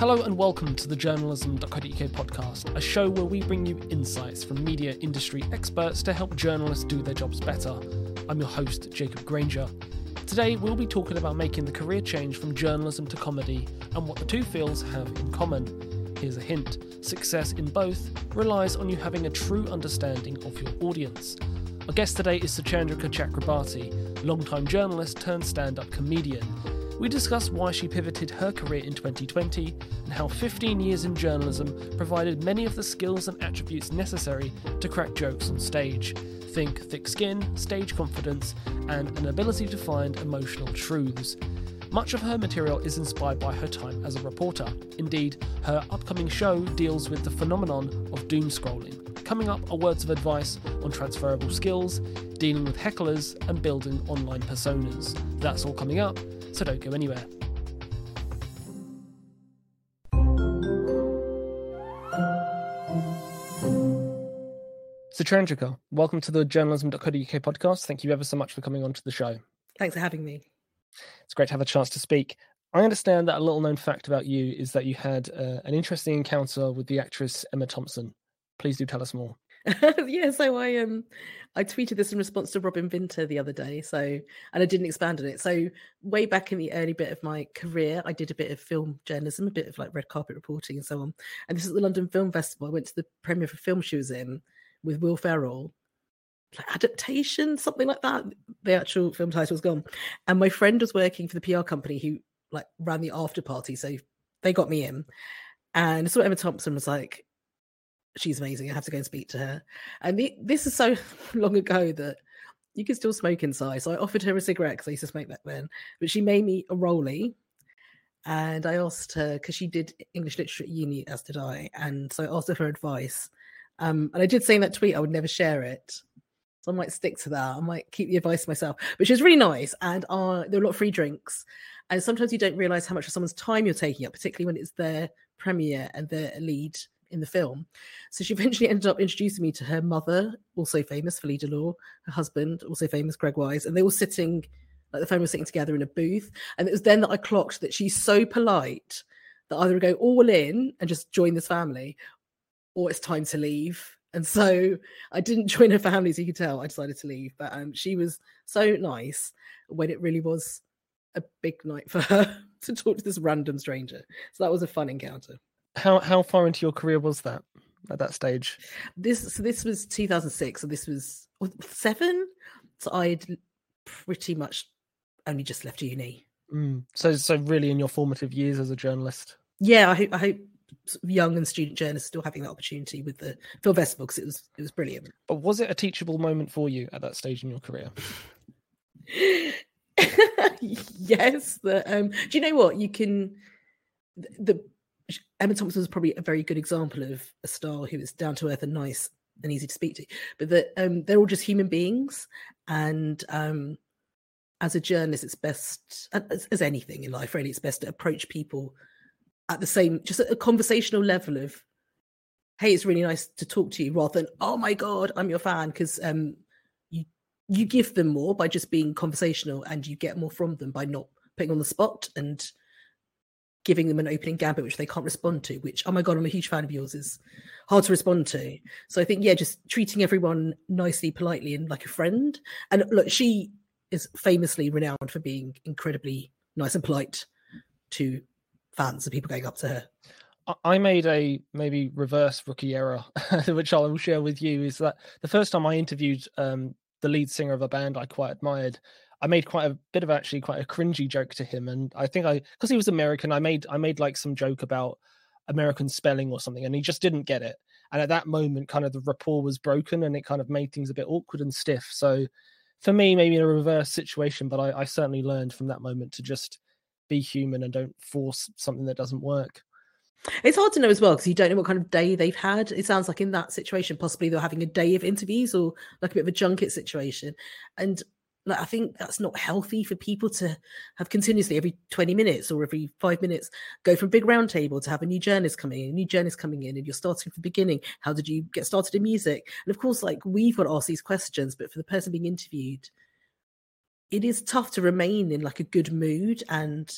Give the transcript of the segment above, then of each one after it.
Hello and welcome to the journalism.co.uk podcast, a show where we bring you insights from media industry experts to help journalists do their jobs better. I'm your host, Jacob Granger. Today we'll be talking about making the career change from journalism to comedy and what the two fields have in common. Here's a hint: success in both relies on you having a true understanding of your audience. Our guest today is Suchandrika Chakraborty, longtime journalist turned stand-up comedian. We discuss why she pivoted her career in 2020 and how 15 years in journalism provided many of the skills and attributes necessary to crack jokes on stage. Think thick skin, stage confidence, and an ability to find emotional truths. Much of her material is inspired by her time as a reporter. Indeed, her upcoming show deals with the phenomenon of doom scrolling. Coming up are words of advice on transferable skills, dealing with hecklers, and building online personas. That's all coming up, so don't go anywhere. Suchandrika, welcome to the journalism.co.uk podcast. Thank you ever so much for coming onto the show. Thanks for having me. It's great to have a chance to speak. I understand that a little-known fact about you is that you had an interesting encounter with the actress Emma Thompson. Please do tell us more. Yeah, so I tweeted this in response to Robin Vinter the other day, and I didn't expand on it. So way back in the early bit of my career, I did a bit of film journalism, a bit of like red carpet reporting and so on. And this is the London Film Festival. I went to the premiere of a film she was in with Will Ferrell. Like Adaptation, something like that. The actual film title was gone. And my friend was working for the PR company who like ran the after party, so they got me in. And I saw Emma Thompson, was like, she's amazing, I have to go and speak to her. And this is so long ago that you can still smoke inside. So I offered her a cigarette because I used to smoke back then. But she made me a rollie. And I asked her, because she did English literature at uni, as did I. And so I asked her for advice. And I did say in that tweet I would never share it. So I might stick to that. I might keep the advice myself. But she was really nice. And there were a lot of free drinks. And sometimes you don't realise how much of someone's time you're taking up, particularly when it's their premiere and their lead in the film. So she eventually ended up introducing me to her mother, also famous, Felida Law, her husband, also famous, Greg Wise, and they were sitting, like the family was sitting together in a booth. And it was then that I clocked that she's so polite that either I go all in and just join this family, or it's time to leave. And so I didn't join her family, as you can tell. I decided to leave, but she was so nice when it really was a big night for her to talk to this random stranger. So that was a fun encounter. How far into your career was that at that stage? This was 2006, so this was 7. So I'd pretty much only just left uni. So really in your formative years as a journalist. Yeah, I hope young and student journalists still having that opportunity with the Film Festival, because it was brilliant. But was it a teachable moment for you at that stage in your career? Yes. Do you know what? Emma Thompson was probably a very good example of a star who is down to earth and nice and easy to speak to, but that they're all just human beings. And as a journalist, it's best, as anything in life, really, it's best to approach people at the same, just at a conversational level of, hey, it's really nice to talk to you, rather than, oh my God, I'm your fan. Because you give them more by just being conversational, and you get more from them by not putting on the spot and giving them an opening gambit which they can't respond to, which, oh my God, I'm a huge fan of yours, is hard to respond to. So I think, yeah, just treating everyone nicely, politely, and like a friend. And look, she is famously renowned for being incredibly nice and polite to fans and people going up to her. I made a maybe reverse rookie error, which I will share with you, is that the first time I interviewed the lead singer of a band I quite admired, I made quite a cringy joke to him. And I think because he was American, I made like some joke about American spelling or something, and he just didn't get it. And at that moment, kind of the rapport was broken, and it kind of made things a bit awkward and stiff. So for me, maybe in a reverse situation, but I certainly learned from that moment to just be human and don't force something that doesn't work. It's hard to know as well, because you don't know what kind of day they've had. It sounds like in that situation, possibly they're having a day of interviews or like a bit of a junket situation. And like, I think that's not healthy for people to have continuously every 20 minutes or every 5 minutes go from big round table to have a new journalist coming in, and you're starting from the beginning. How did you get started in music? And of course, like, we've got to ask these questions, but for the person being interviewed, it is tough to remain in like a good mood and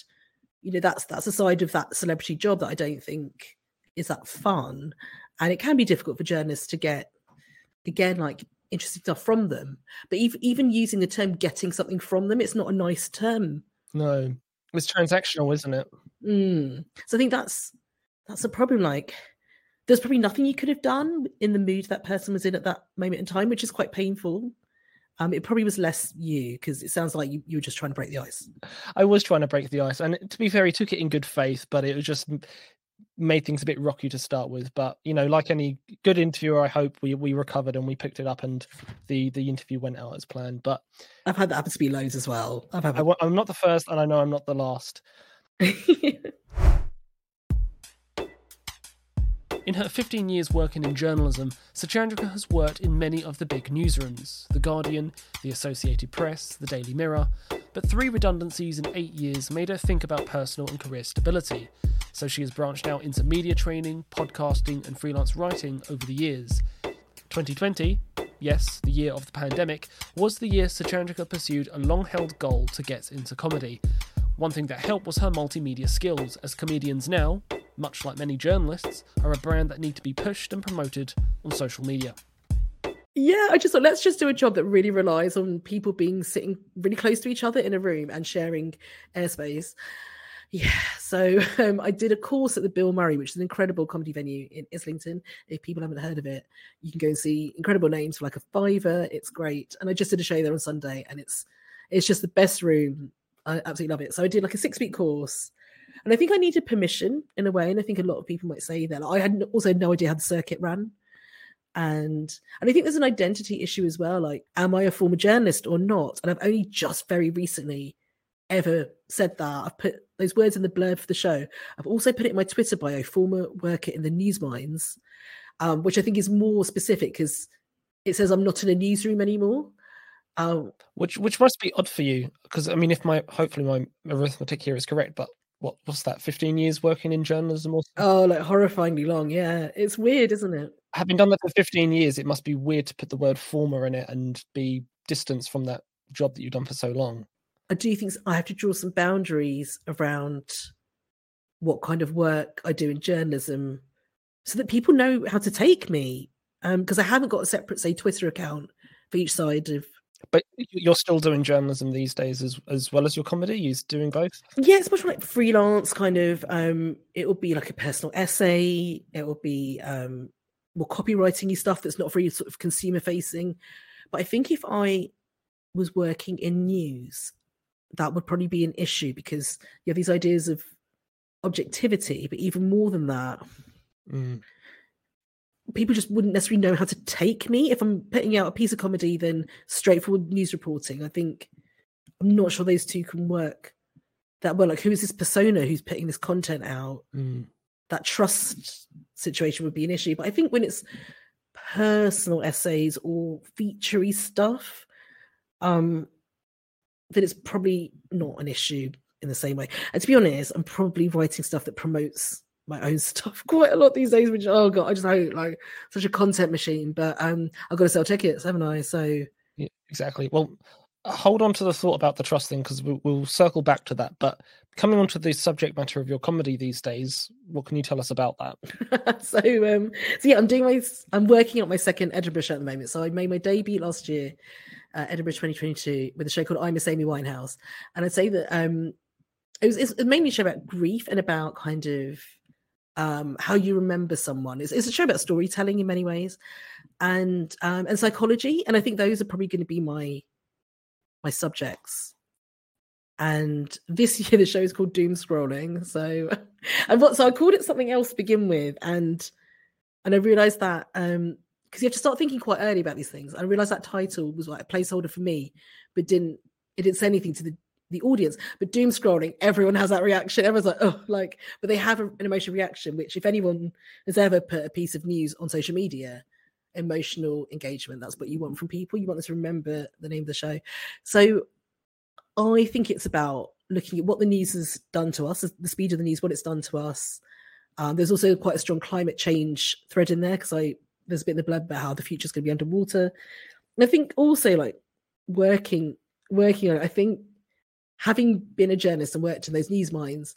you know, that's a side of that celebrity job that I don't think is that fun. And it can be difficult for journalists to get, again, like, interesting stuff from them. But even using the term getting something from them, it's not a nice term. No, it's transactional, isn't it? So I think that's a problem. Like, there's probably nothing you could have done in the mood that person was in at that moment in time, which is quite painful. It probably was less you, because it sounds like you were just trying to break the ice. I was trying to break the ice. And to be fair, he took it in good faith, but it was just made things a bit rocky to start with. But, you know, like any good interviewer, I hope we recovered and we picked it up and the interview went out as planned. But I've had that happen to be loads as well. I'm not the first, and I know I'm not the last. In her 15 years working in journalism, Suchandrika has worked in many of the big newsrooms, the Guardian, the Associated Press, the Daily Mirror, but 3 redundancies in 8 years made her think about personal and career stability, so she has branched out into media training, podcasting and freelance writing over the years. 2020, yes, the year of the pandemic, was the year Suchandrika pursued a long-held goal to get into comedy. One thing that helped was her multimedia skills, as comedians now, much like many journalists, are a brand that need to be pushed and promoted on social media. Yeah, I just thought, let's just do a job that really relies on people being sitting really close to each other in a room and sharing airspace. Yeah, so I did a course at the Bill Murray, which is an incredible comedy venue in Islington. If people haven't heard of it, you can go and see incredible names for like £5. It's great. And I just did a show there on Sunday, and it's just the best room. I absolutely love it. So I did like a 6-week course. And I think I needed permission in a way, and I think a lot of people might say that. Like, I had also no idea how the circuit ran. And I think there's an identity issue as well. Like, am I a former journalist or not? And I've only just very recently ever said that. I've put those words in the blurb for the show. I've also put it in my Twitter bio, former worker in the news mines, which I think is more specific because it says I'm not in a newsroom anymore. Which must be odd for you, because, I mean, if hopefully my arithmetic here is correct, but what's that, 15 years working in journalism or something? Oh, like horrifyingly long, yeah. It's weird, isn't it? Having done that for 15 years, it must be weird to put the word former in it and be distanced from that job that you've done for so long. I do think I have to draw some boundaries around what kind of work I do in journalism so that people know how to take me, because I haven't got a separate, say, Twitter account for each side of... But you're still doing journalism these days as well as your comedy? You're doing both? Yeah, it's much more like freelance kind of. It will be like a personal essay. It will be more copywriting-y stuff that's not very sort of consumer-facing. But I think if I was working in news, that would probably be an issue because you have these ideas of objectivity, but even more than that... People just wouldn't necessarily know how to take me. If I'm putting out a piece of comedy, then straightforward news reporting. I think I'm not sure those two can work that well. Like, who is this persona who's putting this content out? That trust situation would be an issue. But I think when it's personal essays or featurey stuff, then it's probably not an issue in the same way. And to be honest, I'm probably writing stuff that promotes my own stuff quite a lot these days, which, oh god, I just hate, like, such a content machine. But I've got to sell tickets, haven't I? So yeah, exactly. Well, hold on to the thought about the trust thing, because we'll circle back to that. But coming on to the subject matter of your comedy these days, what can you tell us about that? So yeah, I'm working out my second Edinburgh show at the moment. So I made my debut last year, Edinburgh 2022, with a show called I Miss Amy Winehouse. And I'd say that it's mainly a show about grief and about kind of how you remember someone. It's a show about storytelling in many ways, and psychology, and I think those are probably going to be my subjects. And this year the show is called Doom Scrolling. So I called it something else to begin with, and I realized that because you have to start thinking quite early about these things. I realized that title was like a placeholder for me, but it didn't say anything to the audience. But doom scrolling, everyone has that reaction. Everyone's like, oh, like, but they have an emotional reaction, which, if anyone has ever put a piece of news on social media, emotional engagement, that's what you want from people. You want them to remember the name of the show. So I think it's about looking at what the news has done to us, the speed of the news, what it's done to us. There's also quite a strong climate change thread in there, because there's a bit in the blurb about how the future's going to be underwater. And I think also, like, working on it, I think having been a journalist and worked in those news mines,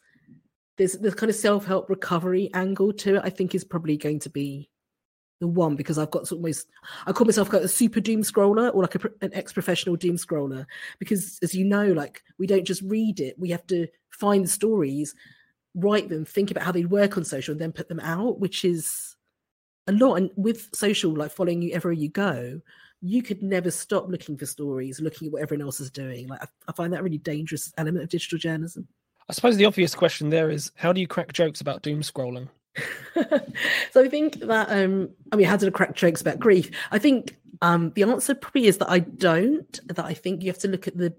this kind of self-help recovery angle to it, I think, is probably going to be the one, because I've got almost, I call myself like a super doom scroller, or like an ex-professional doom scroller, because as you know, like, we don't just read it, we have to find stories, write them, think about how they work on social, and then put them out, which is a lot. And with social, like following you everywhere you go, you could never stop looking for stories, looking at what everyone else is doing. Like, I find that a really dangerous element of digital journalism. I suppose the obvious question there is, how do you crack jokes about doom scrolling? So I think that, I mean, how did I crack jokes about grief? I think the answer probably is that I don't, that I think you have to look at the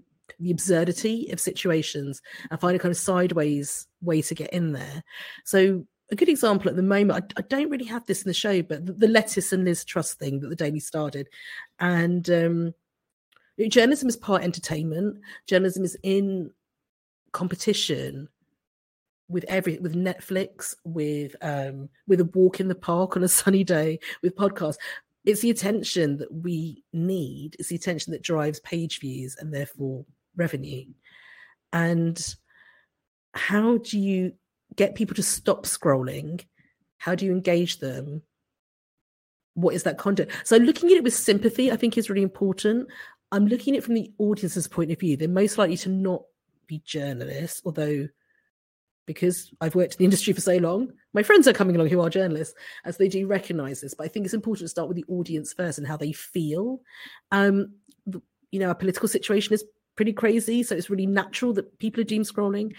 absurdity of situations and find a kind of sideways way to get in there. So a good example at the moment, I don't really have this in the show, but the Lettuce and Liz Truss thing that the Daily started. And journalism is part entertainment. Journalism is in competition with Netflix, with a walk in the park on a sunny day, with podcasts. It's the attention that we need. It's the attention that drives page views and therefore revenue. And how do you get people to stop scrolling? How do you engage them? What is that content? So looking at it with sympathy, I think, is really important. I'm looking at it from the audience's point of view. They're most likely to not be journalists, although, because I've worked in the industry for so long, my friends are coming along who are journalists, as they do recognise this. But I think it's important to start with the audience first and how they feel. You know, our political situation is pretty crazy, so it's really natural that people are doom scrolling.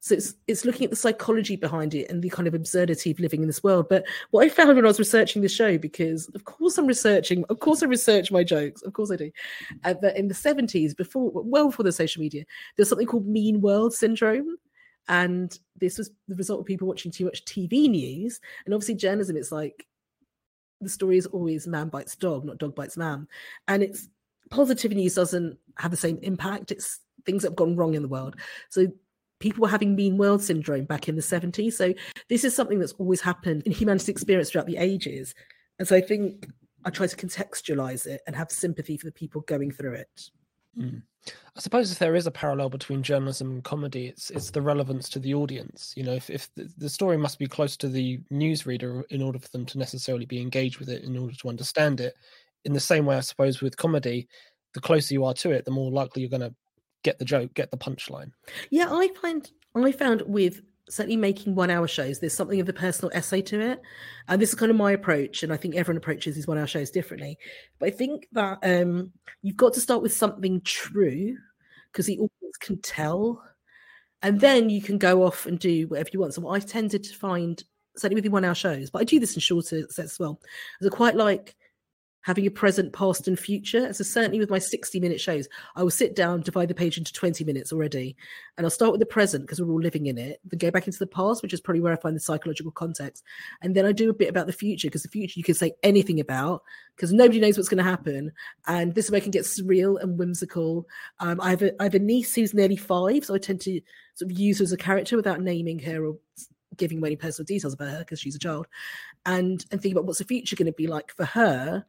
So it's looking at the psychology behind it and the kind of absurdity of living in this world. But what I found when I was researching the show, because of course I research my jokes, of course I do, that in the 70s, well before the social media, there's something called mean world syndrome. And this was the result of people watching too much TV news. And obviously journalism, it's like, the story is always man bites dog, not dog bites man. And it's positive news doesn't have the same impact. It's things that have gone wrong in the world. So people were having mean world syndrome back in the 70s. So this is something that's always happened in humanity's experience throughout the ages. And so I think I try to contextualize it and have sympathy for the people going through it. Mm. I suppose if there is a parallel between journalism and comedy, it's the relevance to the audience. You know, if the story must be close to the newsreader in order for them to necessarily be engaged with it, in order to understand it. In the same way, I suppose, with comedy, the closer you are to it, the more likely you're going to get the joke, get the punchline. Yeah, I found with certainly making 1 hour shows, there's something of the personal essay to it. And this is kind of my approach, and I think everyone approaches these 1 hour shows differently. But I think that you've got to start with something true, because the audience can tell, and then you can go off and do whatever you want. So what I've tended to find, certainly with the 1 hour shows, but I do this in shorter sets as well, is I quite like having a present, past and future. So certainly with my 60-minute shows, I will sit down, divide the page into 20 minutes already. And I'll start with the present, because we're all living in it. Then go back into the past, which is probably where I find the psychological context. And then I do a bit about the future, because the future you can say anything about, because nobody knows what's going to happen. And this way I can get surreal and whimsical. I have a niece who's nearly 5, so I tend to sort of use her as a character without naming her or giving away any personal details about her, because she's a child. And think about what's the future going to be like for her,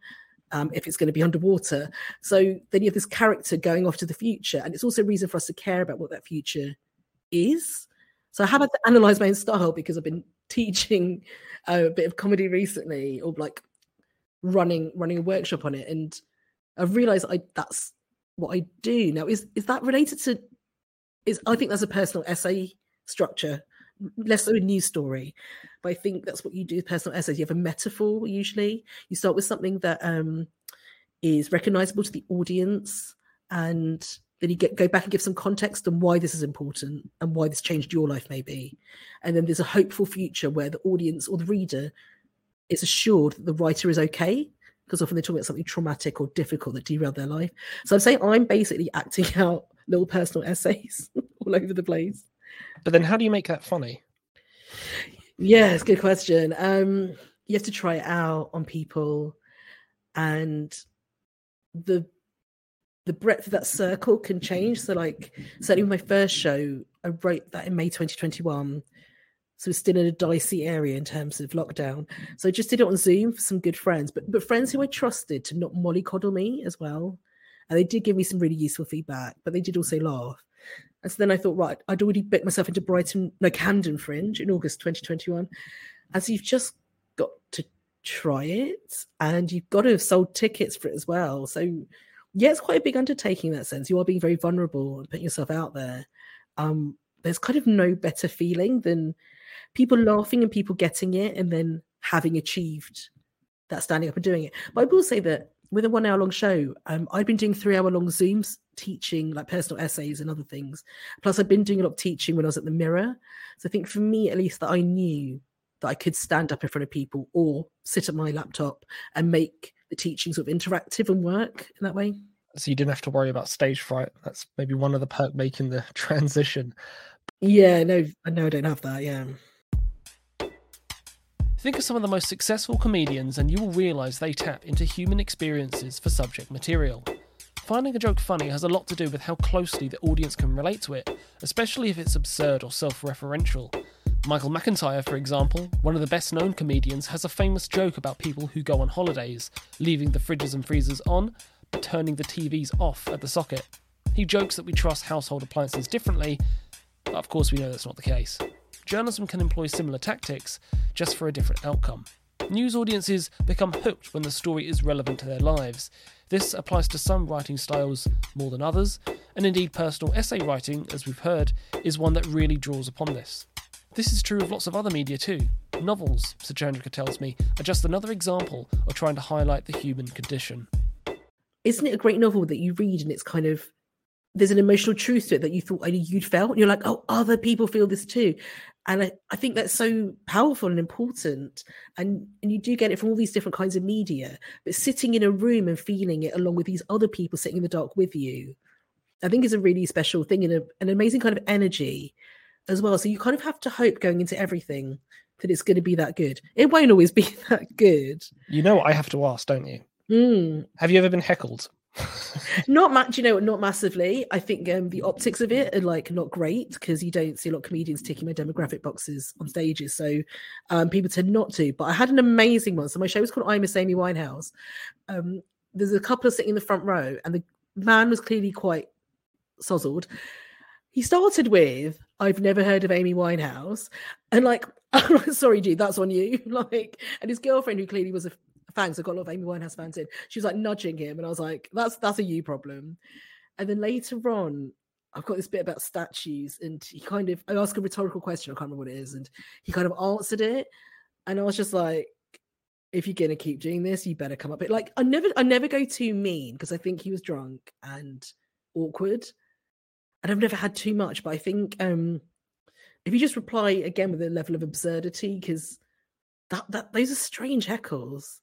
if it's going to be underwater. So then you have this character going off to the future, and it's also a reason for us to care about what that future is. So how about to analyse my own style, because I've been teaching a bit of comedy recently, or like running a workshop on it, and I've realised that's what I do now. Is that related to? I think that's a personal essay structure, less so a news story, but I think that's what you do with personal essays. You have a metaphor, usually you start with something that is recognizable to the audience, and then you go back and give some context on why this is important and why this changed your life maybe, and then there's a hopeful future where the audience or the reader is assured that the writer is okay, because often they're talking about something traumatic or difficult that derailed their life. So I'm saying I'm basically acting out little personal essays all over the place. But then how do you make that funny? Yeah, it's a good question. You have to try it out on people, and the breadth of that circle can change. So like, certainly with my first show, I wrote that in May 2021. So we're still in a dicey area in terms of lockdown. So I just did it on Zoom for some good friends, but friends who I trusted to not mollycoddle me as well. And they did give me some really useful feedback, but they did also laugh. And so then I thought, right, I'd already booked myself into Camden Fringe in August 2021. And so you've just got to try it, and you've got to have sold tickets for it as well. So yeah, it's quite a big undertaking in that sense. You are being very vulnerable and putting yourself out there. There's kind of no better feeling than people laughing and people getting it and then having achieved that, standing up and doing it. But I will say that with a 1 hour long show, I've been doing 3 hour long Zooms teaching like personal essays and other things. Plus I've been doing a lot of teaching when I was at the Mirror. So I think for me, at least, that I knew that I could stand up in front of people or sit at my laptop and make the teaching sort of interactive and work in that way. So you didn't have to worry about stage fright. That's maybe one of the perks making the transition. Yeah, no, I don't have that, yeah. Think of some of the most successful comedians and you will realise they tap into human experiences for subject material. Finding a joke funny has a lot to do with how closely the audience can relate to it, especially if it's absurd or self-referential. Michael McIntyre, for example, one of the best-known comedians, has a famous joke about people who go on holidays, leaving the fridges and freezers on, but turning the TVs off at the socket. He jokes that we trust household appliances differently, but of course we know that's not the case. Journalism can employ similar tactics, just for a different outcome. News audiences become hooked when the story is relevant to their lives. This applies to some writing styles more than others, and indeed personal essay writing, as we've heard, is one that really draws upon this. This is true of lots of other media too. Novels, Suchandrika tells me, are just another example of trying to highlight the human condition. Isn't it a great novel that you read and it's kind of, there's an emotional truth to it that you thought only you'd felt, and you're like, oh, other people feel this too. And I think that's so powerful and important. And you do get it from all these different kinds of media, but sitting in a room and feeling it along with these other people sitting in the dark with you, I think is a really special thing and an amazing kind of energy as well. So you kind of have to hope going into everything that it's going to be that good. It won't always be that good. You know what I have to ask, don't you? Mm. Have you ever been heckled? Not massively. I think the optics of it are like not great because you don't see a lot of comedians ticking my demographic boxes on stages, so people tend not to. But I had an amazing one. So my show was called I Miss Amy Winehouse. There's a couple sitting in the front row, and the man was clearly quite sozzled. He started with, "I've never heard of Amy Winehouse," and like, "Sorry, dude, that's on you." Like, and his girlfriend, who clearly was a fans, I got a lot of Amy Winehouse fans in, she was like nudging him, and I was like, that's a you problem. And then later on, I've got this bit about statues, and he kind of, I asked a rhetorical question, I can't remember what it is, and he kind of answered it, and I was just like, if you're gonna keep doing this, you better come up. It like, I never go too mean, because I think he was drunk and awkward, and I've never had too much. But I think if you just reply again with a level of absurdity, because that those are strange heckles.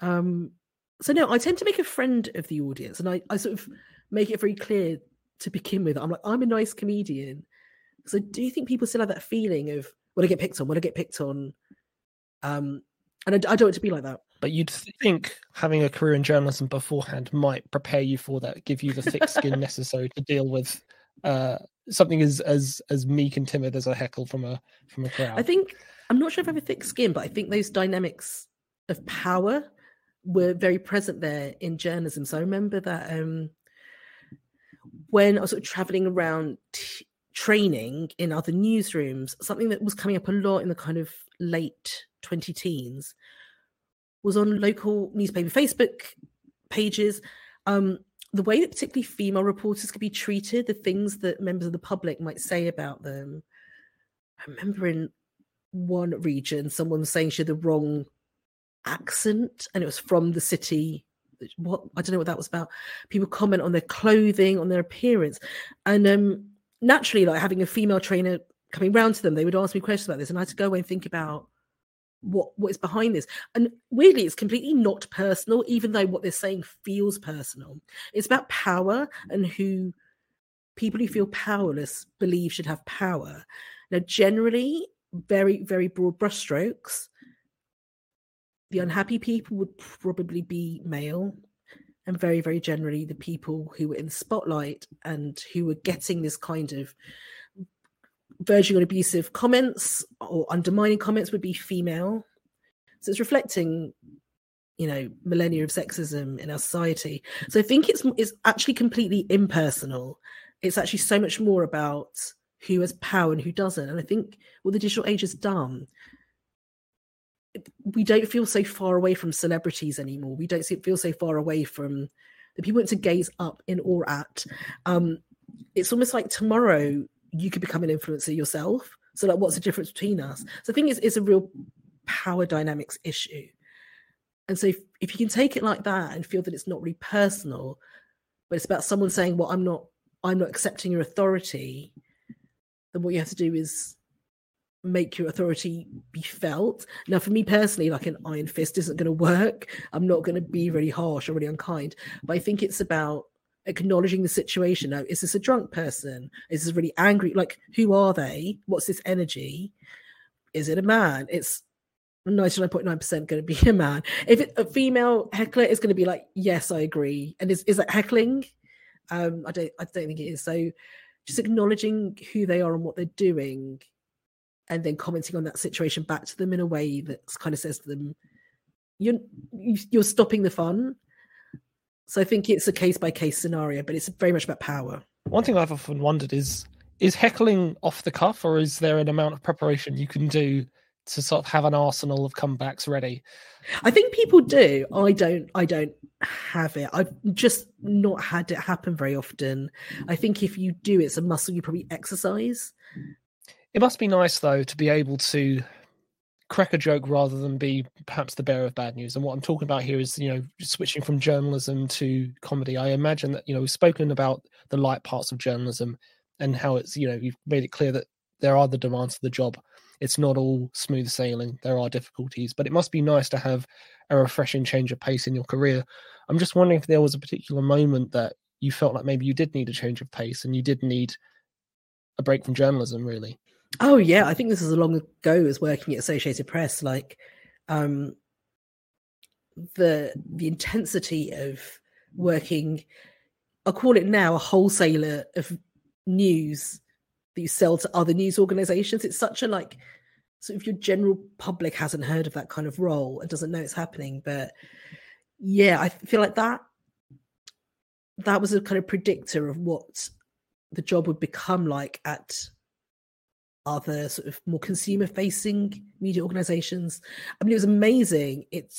So no, I tend to make a friend of the audience, and I sort of make it very clear to begin with. I'm like, I'm a nice comedian. So do you think people still have that feeling of, would I get picked on? And I don't want to be like that. But you'd think having a career in journalism beforehand might prepare you for that, give you the thick skin necessary to deal with something as meek and timid as a heckle from a crowd. I think, I'm not sure if I have a thick skin, but I think those dynamics of power were very present there in journalism. So I remember that when I was sort of traveling around training in other newsrooms, something that was coming up a lot in the kind of late 2010s was on local newspaper Facebook pages, the way that particularly female reporters could be treated, the things that members of the public might say about them. I remember in one region, someone was saying she had the wrong accent, and it was from the city. What, I don't know what that was about. People comment on their clothing, on their appearance, and naturally, like having a female trainer coming round to them, they would ask me questions about this, and I had to go away and think about what is behind this. And weirdly, it's completely not personal, even though what they're saying feels personal. It's about power and who people who feel powerless believe should have power. Now, generally, very, very broad brushstrokes, the unhappy people would probably be male, and very, very generally the people who were in the spotlight and who were getting this kind of verging on abusive comments or undermining comments would be female. So it's reflecting, millennia of sexism in our society. So I think it's actually completely impersonal, it's actually so much more about who has power and who doesn't. And I think what the digital age has done, we don't feel so far away from celebrities anymore. We don't feel so far away from the people to gaze up in awe at. It's almost like tomorrow you could become an influencer yourself. So like, what's the difference between us? So I think it's a real power dynamics issue. And so if you can take it like that and feel that it's not really personal, but it's about someone saying, well, I'm not accepting your authority, then what you have to do is make your authority be felt. Now, for me personally, like an iron fist isn't going to work. I'm not going to be really harsh or really unkind, but I think it's about acknowledging the situation. Now, is this a drunk person? Is this really angry? Like, who are they? What's this energy? Is it a man? It's 99.9% going to be a man. If it's a female heckler, it's going to be like, yes, I agree. And is that heckling? I don't think it is. So just acknowledging who they are and what they're doing, and then commenting on that situation back to them in a way that kind of says to them, you're stopping the fun. So I think it's a case-by-case scenario, but it's very much about power. One thing I've often wondered is heckling off the cuff, or is there an amount of preparation you can do to sort of have an arsenal of comebacks ready? I think people do. I don't have it. I've just not had it happen very often. I think if you do, it's a muscle you probably exercise. It must be nice, though, to be able to crack a joke rather than be perhaps the bearer of bad news. And what I'm talking about here is, switching from journalism to comedy. I imagine that, we've spoken about the light parts of journalism and how it's, you've made it clear that there are the demands of the job. It's not all smooth sailing. There are difficulties, but it must be nice to have a refreshing change of pace in your career. I'm just wondering if there was a particular moment that you felt like maybe you did need a change of pace and you did need a break from journalism, really. Oh, yeah. I think this is as long ago as working at Associated Press. Like, the intensity of working, I'll call it now a wholesaler of news that you sell to other news organizations. It's such a so if your general public hasn't heard of that kind of role and doesn't know it's happening. But yeah, I feel like that was a kind of predictor of what the job would become like at other sort of more consumer facing media organizations. I mean, it was amazing. It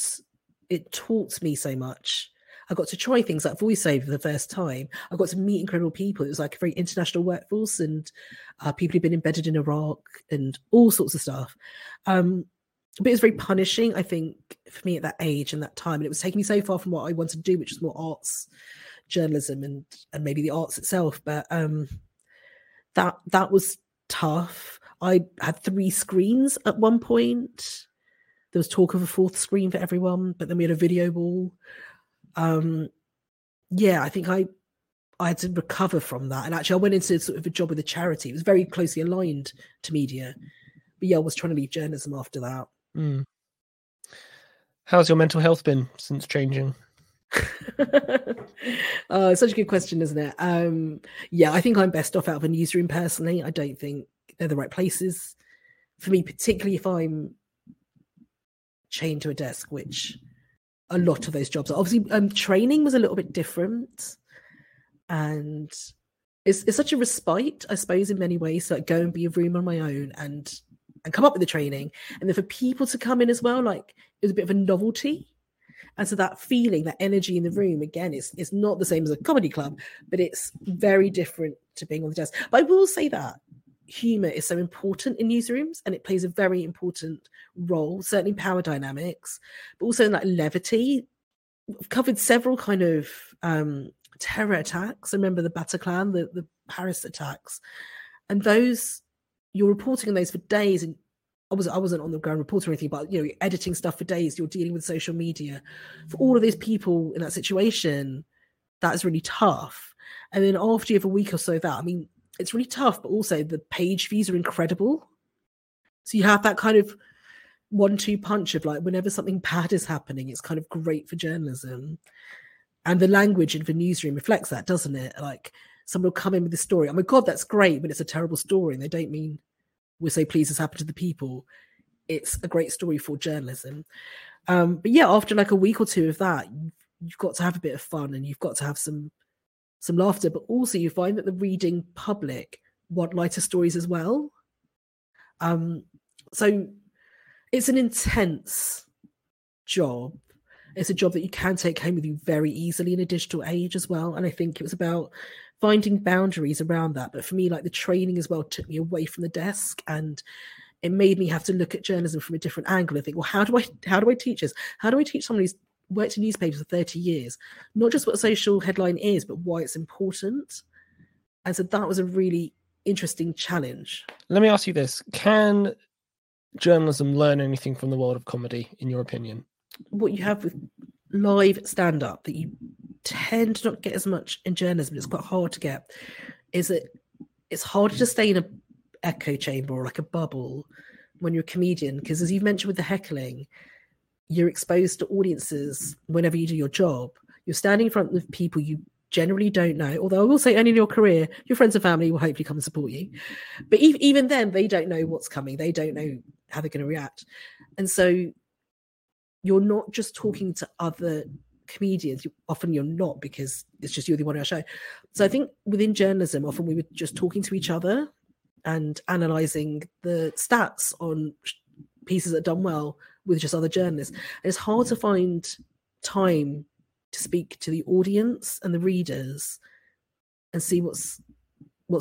taught me so much. I got to try things like voiceover for the first time. I got to meet incredible people. It was like a very international workforce and people who've been embedded in Iraq and all sorts of stuff. But it was very punishing, I think, for me at that age and that time. And it was taking me so far from what I wanted to do, which was more arts journalism and maybe the arts itself. But that was tough. I had 3 screens at one point. There was talk of a 4th screen for everyone, but then we had a video wall. I think I had to recover from that. And actually, I went into sort of a job with a charity. It was very closely aligned to media. But yeah, I was trying to leave journalism after that. Mm. How's your mental health been since changing? It's such a good question, isn't it? I think I'm best off out of a newsroom personally. I don't think they're the right places for me, particularly if I'm chained to a desk, which a lot of those jobs are. Obviously, training was a little bit different, and it's such a respite, I suppose, in many ways. So, go and be a room on my own and come up with the training, and then for people to come in as well, like it was a bit of a novelty. And so that feeling, that energy in the room, again, it's not the same as a comedy club, but it's very different to being on the desk. But I will say that humour is so important in newsrooms, and it plays a very important role, certainly in power dynamics, but also in that levity. I've covered several kind of terror attacks. I remember the Bataclan, the Paris attacks. And those, you're reporting on those for days, and I wasn't on the ground reporting or anything, but you're editing stuff for days, you're dealing with social media. For all of these people in that situation, that's really tough. And then after you have a week or so of that, I mean, it's really tough, but also the page views are incredible. So you have that kind of 1-2 punch of like, whenever something bad is happening, it's kind of great for journalism. And the language in the newsroom reflects that, doesn't it? Like, someone will come in with a story. Oh my God, that's great, but it's a terrible story. And they don't mean, we're so pleased this happened to the people. It's a great story for journalism. But yeah, after like a week or two of that, you've got to have a bit of fun, and you've got to have some some laughter, but also you find that the reading public want lighter stories as well. So it's an intense job. It's a job that you can take home with you very easily in a digital age as well. And I think it was about finding boundaries around that. But for me, like, the training as well took me away from the desk, and it made me have to look at journalism from a different angle and think, well, how do I teach this? How do I teach someone who's worked in newspapers for 30 years, not just what a social headline is, but why it's important? And so that was a really interesting challenge. Let me ask you this. Can journalism learn anything from the world of comedy, in your opinion? What you have with live stand-up that you tend to not get as much in journalism, it's quite hard to get, is that it's harder to stay in an echo chamber or like a bubble when you're a comedian, because as you've mentioned with the heckling, you're exposed to audiences whenever you do your job. You're standing in front of people you generally don't know, although I will say only in your career, your friends and family will hopefully come and support you. But even then, they don't know what's coming. They don't know how they're going to react. And so you're not just talking to other comedians. Often you're not, because it's just you, the one-hour show. So I think within journalism, often we were just talking to each other and analysing the stats on pieces that are done well with just other journalists. And it's hard to find time to speak to the audience and the readers and see what's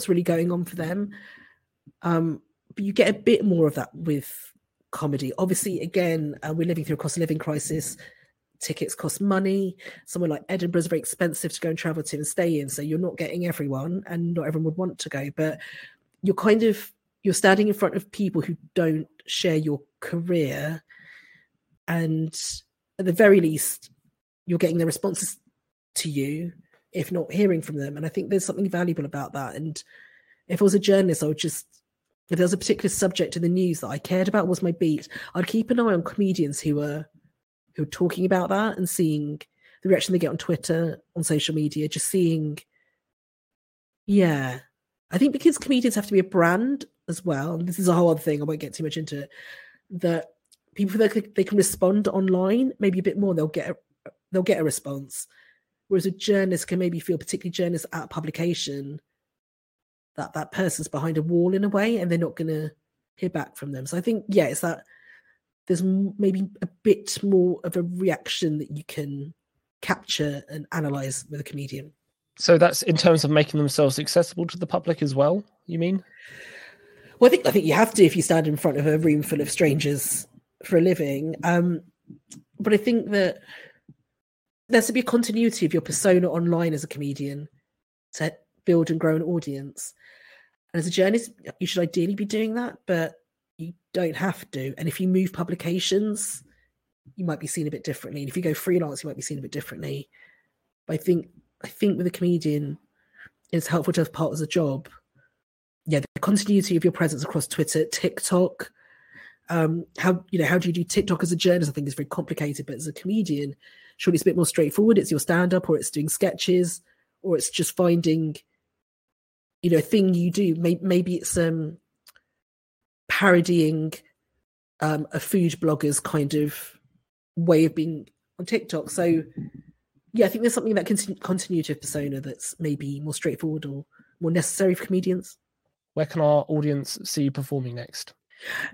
really going on for them. But you get a bit more of that with comedy. Obviously, again, we're living through a cost of living crisis. Tickets cost money. Somewhere like Edinburgh is very expensive to go and travel to and stay in, so you're not getting everyone, and not everyone would want to go. But you're standing in front of people who don't share your career, and at the very least, you're getting their responses to you, if not hearing from them. And I think there's something valuable about that. And if I was a journalist, if there was a particular subject in the news that I cared about, was my beat, I'd keep an eye on comedians who are talking about that, and seeing the reaction they get on Twitter, on social media, just seeing. Yeah. I think because comedians have to be a brand as well, and this is a whole other thing, I won't get too much into it, that people, they can respond online maybe a bit more, they'll get a response. Whereas a journalist can maybe feel, particularly journalists at a publication, that person's behind a wall in a way, and they're not going to hear back from them. So I think, yeah, it's that there's maybe a bit more of a reaction that you can capture and analyse with a comedian. So that's in terms of making themselves accessible to the public as well, you mean? Well, I think you have to if you stand in front of a room full of strangers for a living. But I think that there has to be a continuity of your persona online as a comedian to build and grow an audience. And as a journalist, you should ideally be doing that, but you don't have to. And if you move publications, you might be seen a bit differently. And if you go freelance, you might be seen a bit differently. But I think with a comedian, it's helpful to have part as a job. Yeah, the continuity of your presence across Twitter, TikTok. How do you do TikTok as a journalist? I think it's very complicated, but as a comedian, surely it's a bit more straightforward. It's your stand-up, or it's doing sketches, or it's just finding, a thing you do. Maybe it's parodying a food blogger's kind of way of being on TikTok. So yeah, I think there's something about continuity of persona that's maybe more straightforward or more necessary for comedians. Where can our audience see you performing next?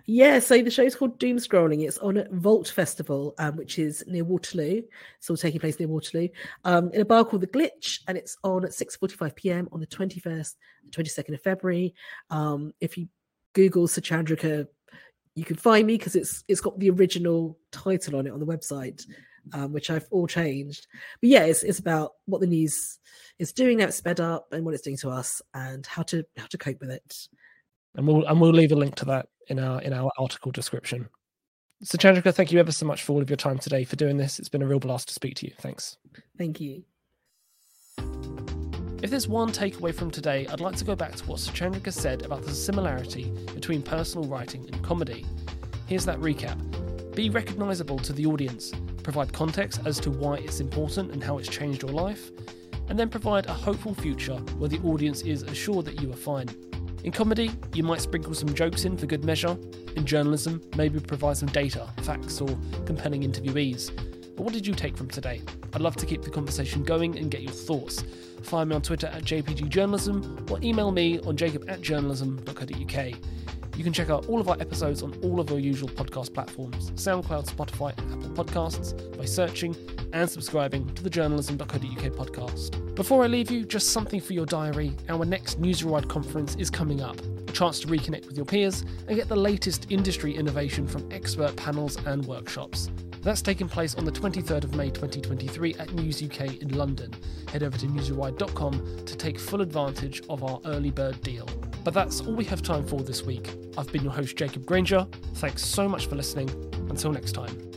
Yeah, so the show's called Doom Scrolling. It's on Vault Festival, which is near Waterloo. It's all taking place near Waterloo, in a bar called The Glitch, and it's on at 6:45 p.m. on the 21st and 22nd of February. If you Google Suchandrika, you can find me, because it's got the original title on it on the website, which I've all changed. But yeah, it's about what the news is doing now, it's sped up, and what it's doing to us, and how to cope with it. And we'll leave a link to that in our article description. So Suchandrika, thank you ever so much for all of your time today, for doing this. It's been a real blast to speak to you. Thanks. Thank you. If there's one takeaway from today, I'd like to go back to what Suchandrika said about the similarity between personal writing and comedy. Here's that recap. Be recognisable to the audience, provide context as to why it's important and how it's changed your life, and then provide a hopeful future where the audience is assured that you are fine. In comedy, you might sprinkle some jokes in for good measure. In journalism, maybe provide some data, facts, or compelling interviewees. But what did you take from today? I'd love to keep the conversation going and get your thoughts. Find me on Twitter at jpgjournalism or email me on jacob@journalism.co.uk. You can check out all of our episodes on all of your usual podcast platforms, SoundCloud, Spotify and Apple Podcasts, by searching and subscribing to the journalism.co.uk podcast. Before I leave you, just something for your diary. Our next Newsreel conference is coming up. A chance to reconnect with your peers and get the latest industry innovation from expert panels and workshops. That's taking place on the 23rd of May 2023 at News UK in London. Head over to newsrewide.com to take full advantage of our early bird deal. But that's all we have time for this week. I've been your host, Jacob Granger. Thanks so much for listening. Until next time.